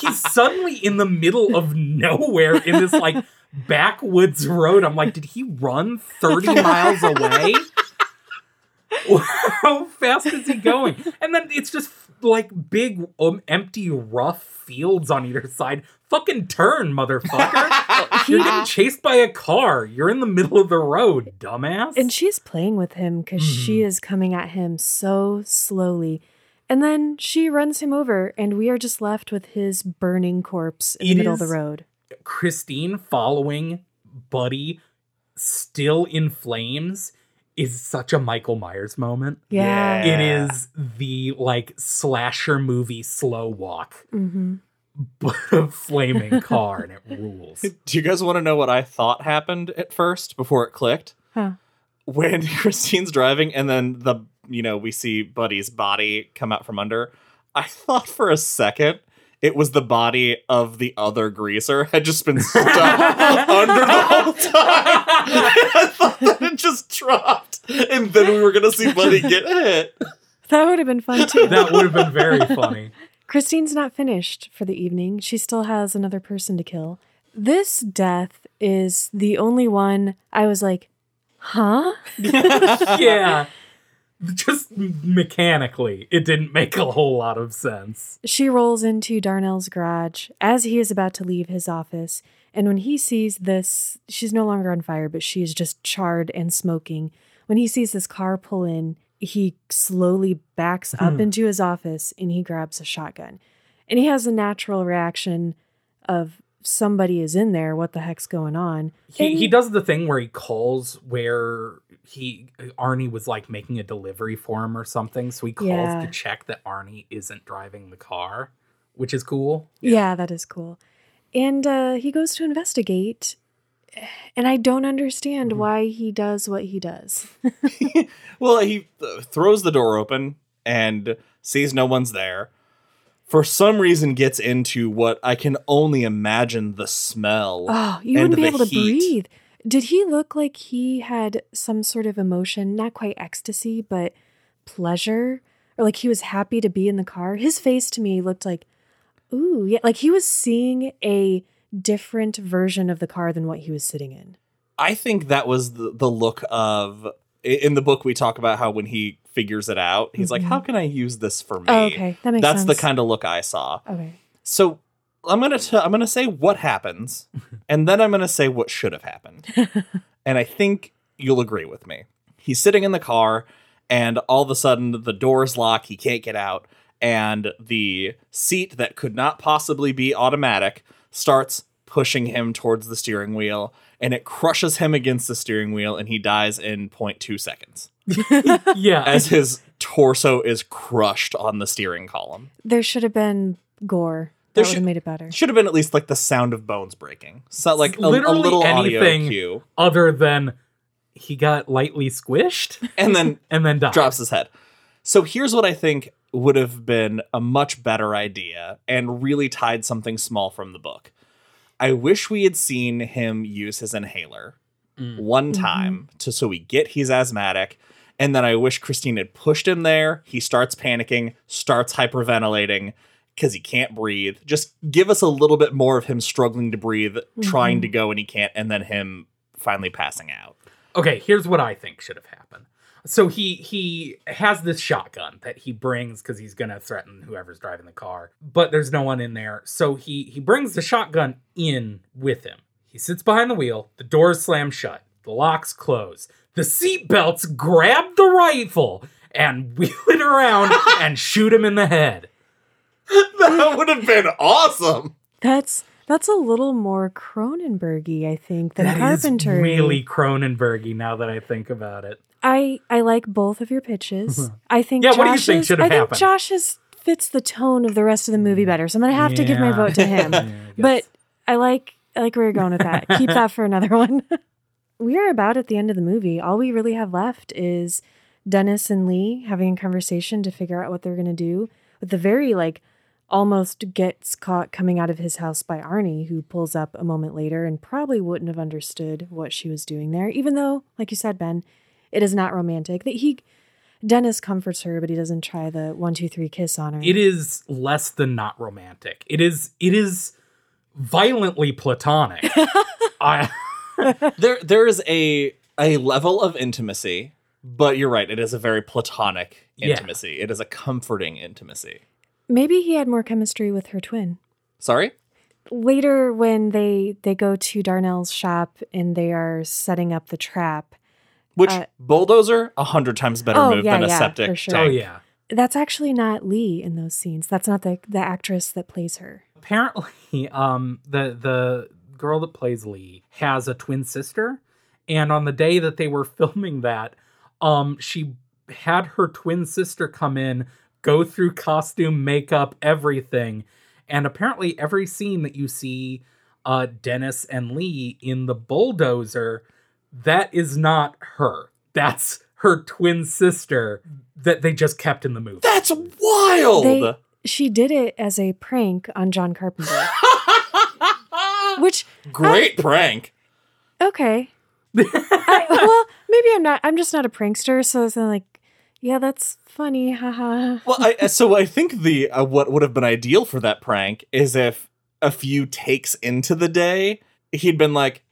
he's suddenly in the middle of nowhere in this like backwoods road. I'm like, did he run 30 miles away? How fast is he going? And then it's just like big, empty, rough fields on either side. Fucking turn, motherfucker. You're getting chased by a car. You're in the middle of the road, dumbass. And she's playing with him because she is coming at him so slowly. And then she runs him over and we are just left with his burning corpse in the middle of the road. Christine following Buddy still in flames is such a Michael Myers moment. Yeah. It is the like slasher movie slow walk. Mm-hmm. But a flaming car and it rules. Do you guys want to know what I thought happened at first before it clicked? Huh. When Christine's driving and then we see Buddy's body come out from under. I thought for a second it was the body of the other greaser had just been stuck under the whole time. I thought that it just dropped and then we were going to see Buddy get hit. That would have been fun too. That would have been very funny. Christine's not finished for the evening. She still has another person to kill. This death is the only one I was like, huh? Yeah. Just mechanically, it didn't make a whole lot of sense. She rolls into Darnell's garage as he is about to leave his office. And when he sees this, she's no longer on fire, but she is just charred and smoking. When he sees this car pull in, he slowly backs up into his office and he grabs a shotgun. And he has a natural reaction of somebody is in there. What the heck's going on? He does the thing where he calls where Arnie was like making a delivery for him or something. So he calls to check that Arnie isn't driving the car, which is cool. Yeah, that is cool. And he goes to investigate. And I don't understand why he does what he does. Well, he throws the door open and sees no one's there. For some reason gets into what I can only imagine the smell. Oh, you wouldn't be able to breathe. Did he look like he had some sort of emotion? Not quite ecstasy, but pleasure? Or like he was happy to be in the car? His face to me looked like, ooh, yeah. Like he was seeing a different version of the car than what he was sitting in. I think that was the look of, in the book we talk about how when he figures it out, he's like, how can I use this for me? Oh, okay, that makes sense. That's the kind of look I saw. Okay. So I'm gonna say what happens, and then I'm gonna say what should have happened. And I think you'll agree with me. He's sitting in the car, and all of a sudden the door's locked, he can't get out, and the seat that could not possibly be automatic starts pushing him towards the steering wheel, and it crushes him against the steering wheel, and he dies in 0.2 seconds. Yeah. As his torso is crushed on the steering column. There should have been gore. That would have made it better. Should have been at least like the sound of bones breaking. So like a little anything audio cue. Other than he got lightly squished and then died. Drops his head. So here's what I think would have been a much better idea and really tied something small from the book. I wish we had seen him use his inhaler one time so we get he's asthmatic And then I wish Christine had pushed him there. He starts panicking, starts hyperventilating because he can't breathe. Just give us a little bit more of him struggling to breathe, trying to go and he can't, and then him finally passing out. Okay, here's what I think should have happened. So he has this shotgun that he brings because he's going to threaten whoever's driving the car. But there's no one in there. So he brings the shotgun in with him. He sits behind the wheel. The doors slam shut. The locks close. The seatbelts grab the rifle and wheel it around and shoot him in the head. That would have been awesome. That's a little more Cronenberg-y, I think, than Carpenter. That is really Cronenberg-y now that I think about it. I like both of your pitches. Mm-hmm. I think Josh's, what do you think should have happened? I think Josh's fits the tone of the rest of the movie better, so I'm going to have to give my vote to him. But I like where you're going with that. Keep that for another one. We are about at the end of the movie. All we really have left is Dennis and Lee having a conversation to figure out what they're going to do with the very, almost gets caught coming out of his house by Arnie, who pulls up a moment later and probably wouldn't have understood what she was doing there, even though, like you said, Ben, it is not romantic. That Dennis comforts her, but he doesn't try the 1, 2, 3 kiss on her. It is less than not romantic. It is violently platonic. There is a level of intimacy, but you're right. It is a very platonic intimacy. Yeah. It is a comforting intimacy. Maybe he had more chemistry with her twin. Sorry? Later when they go to Darnell's shop and they are setting up the trap. Which bulldozer, 100 times better move than a septic tank. Oh, yeah. That's actually not Lee in those scenes. That's not the actress that plays her. Apparently, the girl that plays Lee has a twin sister. And on the day that they were filming that, she had her twin sister come in, go through costume, makeup, everything. And apparently every scene that you see Dennis and Lee in the bulldozer, that is not her. That's her twin sister that they just kept in the movie. That's wild! She did it as a prank on John Carpenter. Which... Great prank. Okay. Well, maybe I'm not. I'm just not a prankster, so it's yeah, that's funny, haha. Well, I think the what would have been ideal for that prank is if a few takes into the day, he'd been like,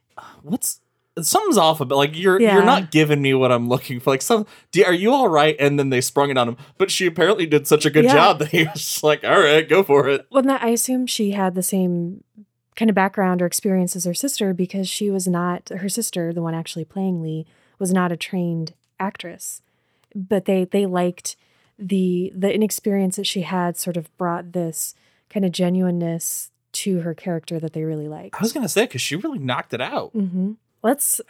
something's off a bit. You're not giving me what I'm looking for. Are you all right? And then they sprung it on him. But she apparently did such a good job that he was just like, all right, go for it. Well, I assume she had the same kind of background or experience as her sister because she was not, her sister, the one actually playing Lee, was not a trained actress. But they liked the inexperience that she had sort of brought this kind of genuineness to her character that they really liked. I was going to say, because she really knocked it out. Mm-hmm. Let's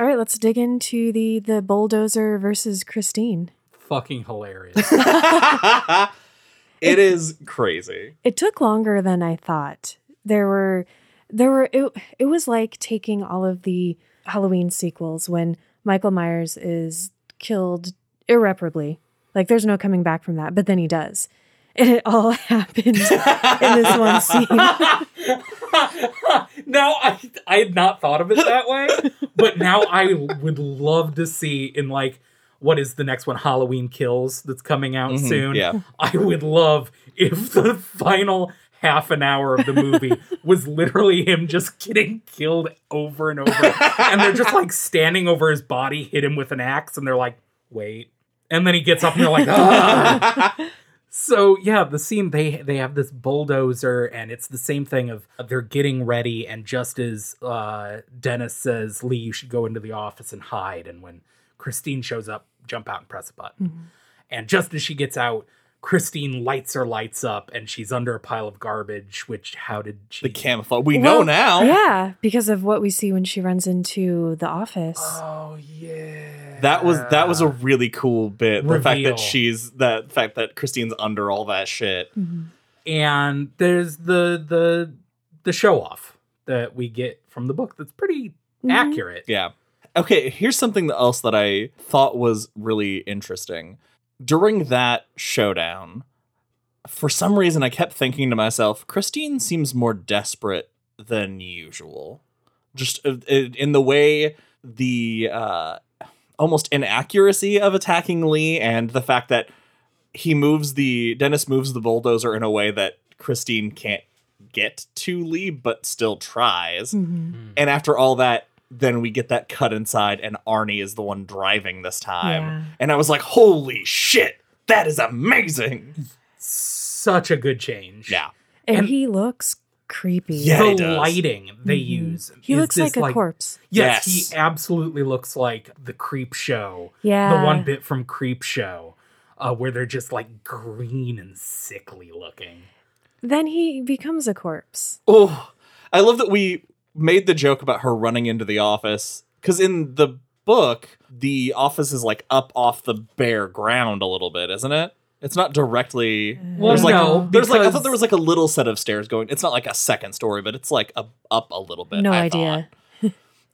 dig into the bulldozer versus Christine. Fucking hilarious. It is crazy. It took longer than I thought. It was like taking all of the Halloween sequels when Michael Myers is killed irreparably. There's no coming back from that, but then he does. And it all happened in this one scene. Now, I had not thought of it that way, but now I would love to see in what is the next one, Halloween Kills, that's coming out soon. Yeah. I would love if the final half an hour of the movie was literally him just getting killed over and over. And they're just standing over his body, hit him with an axe, and they're like, wait. And then he gets up and they're like, ah. So, yeah, the scene, they have this bulldozer, and it's the same thing of they're getting ready, and just as Dennis says, Lee, you should go into the office and hide, and when Christine shows up, jump out and press a button. Mm-hmm. And just as she gets out, Christine lights her lights up, and she's under a pile of garbage, which, how did she... The camouflage. We know now. Yeah, because of what we see when she runs into the office. Oh, yeah. That was a really cool bit. Reveal. The fact that Christine's under all that shit. Mm-hmm. And there's the show off that we get from the book that's pretty accurate. Yeah. Okay, here's something else that I thought was really interesting. During that showdown, for some reason I kept thinking to myself, Christine seems more desperate than usual. Just in the way the almost inaccuracy of attacking Lee, and the fact that Dennis moves the bulldozer in a way that Christine can't get to Lee, but still tries. Mm-hmm. And after all that, then we get that cut inside, and Arnie is the one driving this time. Yeah. And I was like, holy shit, that is amazing. Such a good change. Yeah. And he looks creepy. Yeah, the lighting they mm-hmm. use. He looks like a corpse. Yes, he absolutely looks like the Creep Show. Yeah. The one bit from Creep Show where they're just like green and sickly looking. Then he becomes a corpse. Oh, I love that we made the joke about her running into the office, because in the book, the office is like up off the bare ground a little bit, isn't it? It's not directly. Well, I thought there was like a little set of stairs going. It's not like a second story, but it's like up a little bit. No idea.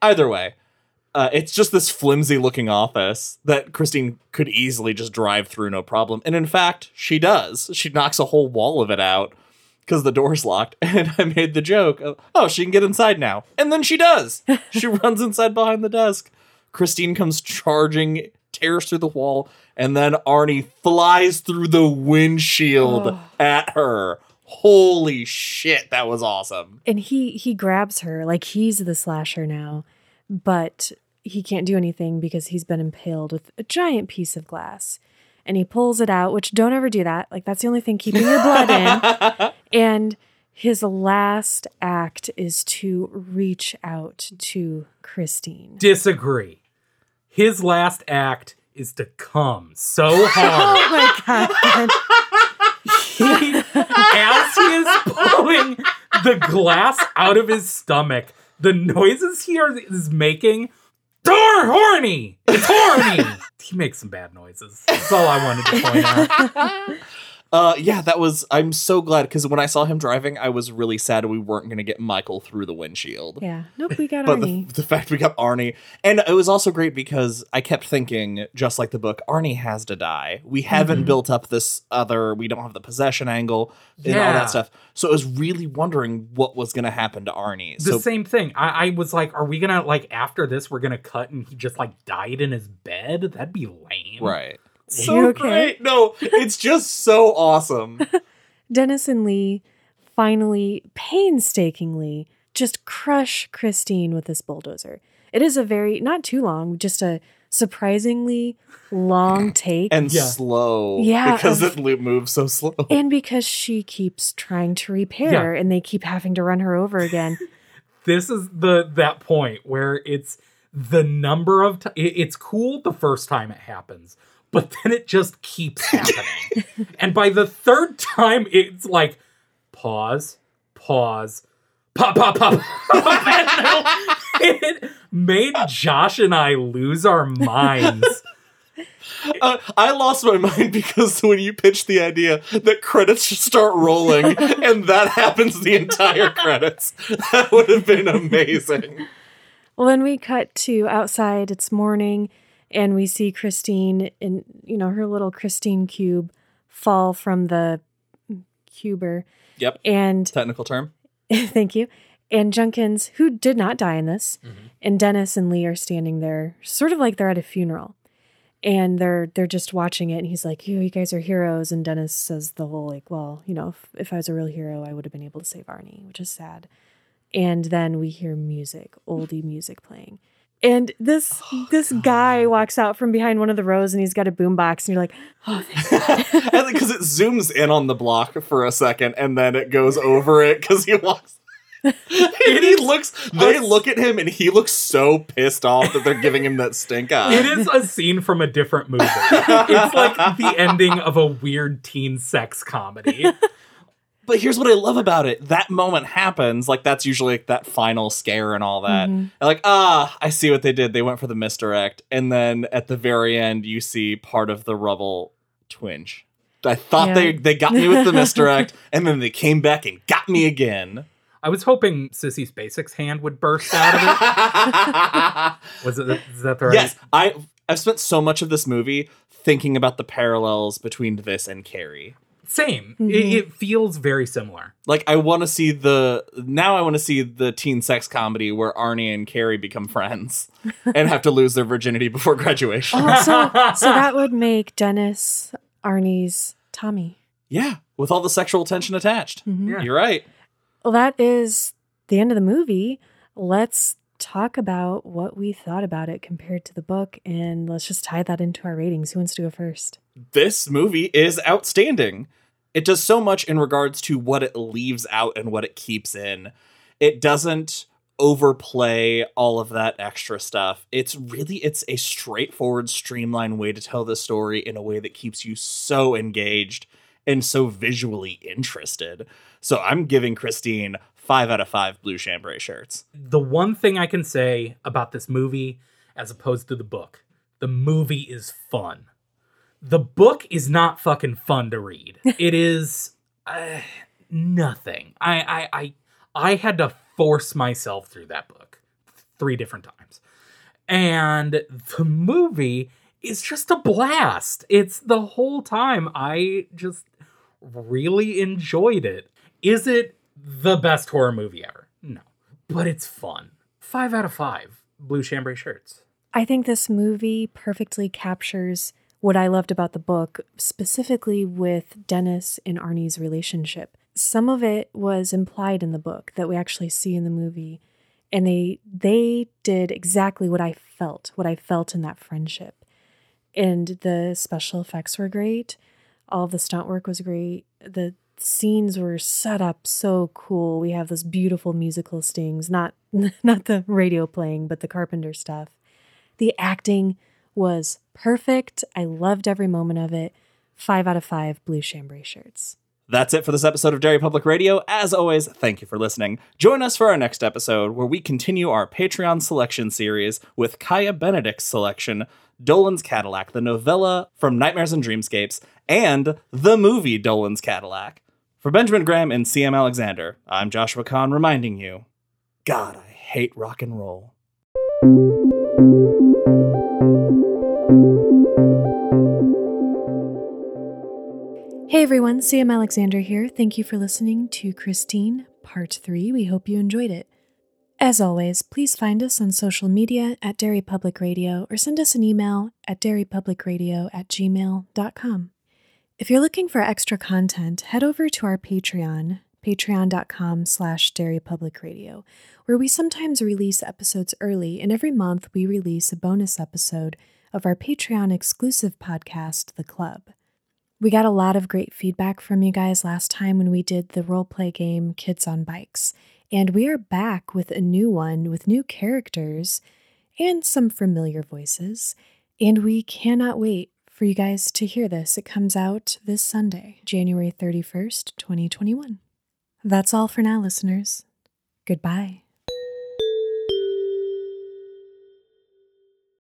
Either way, it's just this flimsy looking office that Christine could easily just drive through, no problem. And in fact, she does. She knocks a whole wall of it out because the door's locked. And I made the joke of, oh, she can get inside now. And then she does. She runs inside behind the desk. Christine comes charging, tears through the wall, and then Arnie flies through the windshield at her. Holy shit, that was awesome. And he grabs her like he's the slasher now, but he can't do anything because he's been impaled with a giant piece of glass. And he pulls it out, which don't ever do that. Like, that's the only thing keeping your blood in. And his last act is to reach out to Christine. Disagree. His last act is to come so hard. Oh, my God. As he is pulling the glass out of his stomach, the noises he is making, they're horny. It's horny. He makes some bad noises. That's all I wanted to point out. I'm so glad, because when I saw him driving, I was really sad we weren't going to get Michael through the windshield. Yeah. Nope, we got Arnie. But the fact we got Arnie. And it was also great because I kept thinking, just like the book, Arnie has to die. We haven't built up this other, we don't have the possession angle and all that stuff. So I was really wondering what was going to happen to Arnie. The same thing. I was like, are we going to, like, after this, we're going to cut and he just, like, died in his bed? That'd be lame. Right. So okay? Great. No, it's just so awesome. Dennis and Lee finally, painstakingly, just crush Christine with this bulldozer. It is a very, not too long, just a surprisingly long take. And slow. Yeah. Because it moves so slow. And because she keeps trying to repair and they keep having to run her over again. This is that point where it's the number of times. It's cool the first time it happens. But then it just keeps happening. And by the third time, it's like, pause, pop, pop, pop. It made Josh and I lose our minds. I lost my mind because when you pitched the idea that credits should start rolling and that happens the entire credits, that would have been amazing. Well, then we cut to outside. It's morning. And we see Christine in, her little Christine cube fall from the cuber. Yep. And technical term. Thank you. And Junkins, who did not die in this, and Dennis and Lee are standing there, sort of like they're at a funeral, and they're just watching it. And he's like, "You guys are heroes." And Dennis says the whole like, "Well, if I was a real hero, I would have been able to save Arnie," which is sad. And then we hear music, oldie music playing. And this guy walks out from behind one of the rows and he's got a boombox, and you're like, oh, thank God. Because it zooms in on the block for a second and then it goes over it because he walks. And he looks, they look at him and he looks so pissed off that they're giving him that stink eye. It is a scene from a different movie. It's like the ending of a weird teen sex comedy. But here's what I love about it. That moment happens. Like, that's usually like that final scare and all that. And like, I see what they did. They went for the misdirect. And then at the very end, you see part of the rubble twinge. I thought they got me with the misdirect. And then they came back and got me again. I was hoping Sissy Spacek's hand would burst out of it. Is that the right? Yes. I've spent so much of this movie thinking about the parallels between this and Carrie. Same. Mm-hmm. It feels very similar. Like, I want to see the teen sex comedy where Arnie and Carrie become friends and have to lose their virginity before graduation. Oh, so that would make Dennis Arnie's Tommy. Yeah, with all the sexual tension attached. Mm-hmm. Yeah. You're right. Well, that is the end of the movie. Let's talk about what we thought about it compared to the book, and let's just tie that into our ratings. Who wants to go first? This movie is outstanding. It does so much in regards to what it leaves out and what it keeps in. It doesn't overplay all of that extra stuff. It's a straightforward, streamlined way to tell the story in a way that keeps you so engaged and so visually interested. So I'm giving Christine 5 out of 5 blue chambray shirts. The one thing I can say about this movie as opposed to the book, the movie is fun. The book is not fucking fun to read. It is nothing. I had to force myself through that book 3 different times. And the movie is just a blast. It's the whole time. I just really enjoyed it. Is it the best horror movie ever? No. But it's fun. 5 out of 5 blue chambray shirts. I think this movie perfectly captures what I loved about the book, specifically with Dennis and Arnie's relationship. Some of it was implied in the book that we actually see in the movie. And they did exactly what I felt in that friendship. And the special effects were great. All the stunt work was great. The scenes were set up so cool. We have those beautiful musical stings, not the radio playing, but the Carpenter stuff. The acting was perfect. I loved every moment of it. 5 out of 5 blue chambray shirts. That's it for this episode of Derry Public Radio. As always, thank you for listening. Join us for our next episode where we continue our Patreon selection series with Kaya Benedict's selection, Dolan's Cadillac, the novella from Nightmares and Dreamscapes, and the movie Dolan's Cadillac. For Benjamin Graham and CM Alexander, I'm Joshua Kahn reminding you, God, I hate rock and roll. Hey everyone, CM Alexander here. Thank you for listening to Christine, Part 3. We hope you enjoyed it. As always, please find us on social media at Derry Public Radio or send us an email at dairypublicradio@gmail.com. If you're looking for extra content, head over to our Patreon, patreon.com/dairypublicradio, where we sometimes release episodes early, and every month we release a bonus episode of our Patreon-exclusive podcast, The Club. We got a lot of great feedback from you guys last time when we did the role-play game Kids on Bikes, and we are back with a new one with new characters and some familiar voices, and we cannot wait for you guys to hear this. It comes out this Sunday, January 31st, 2021. That's all for now, listeners. Goodbye.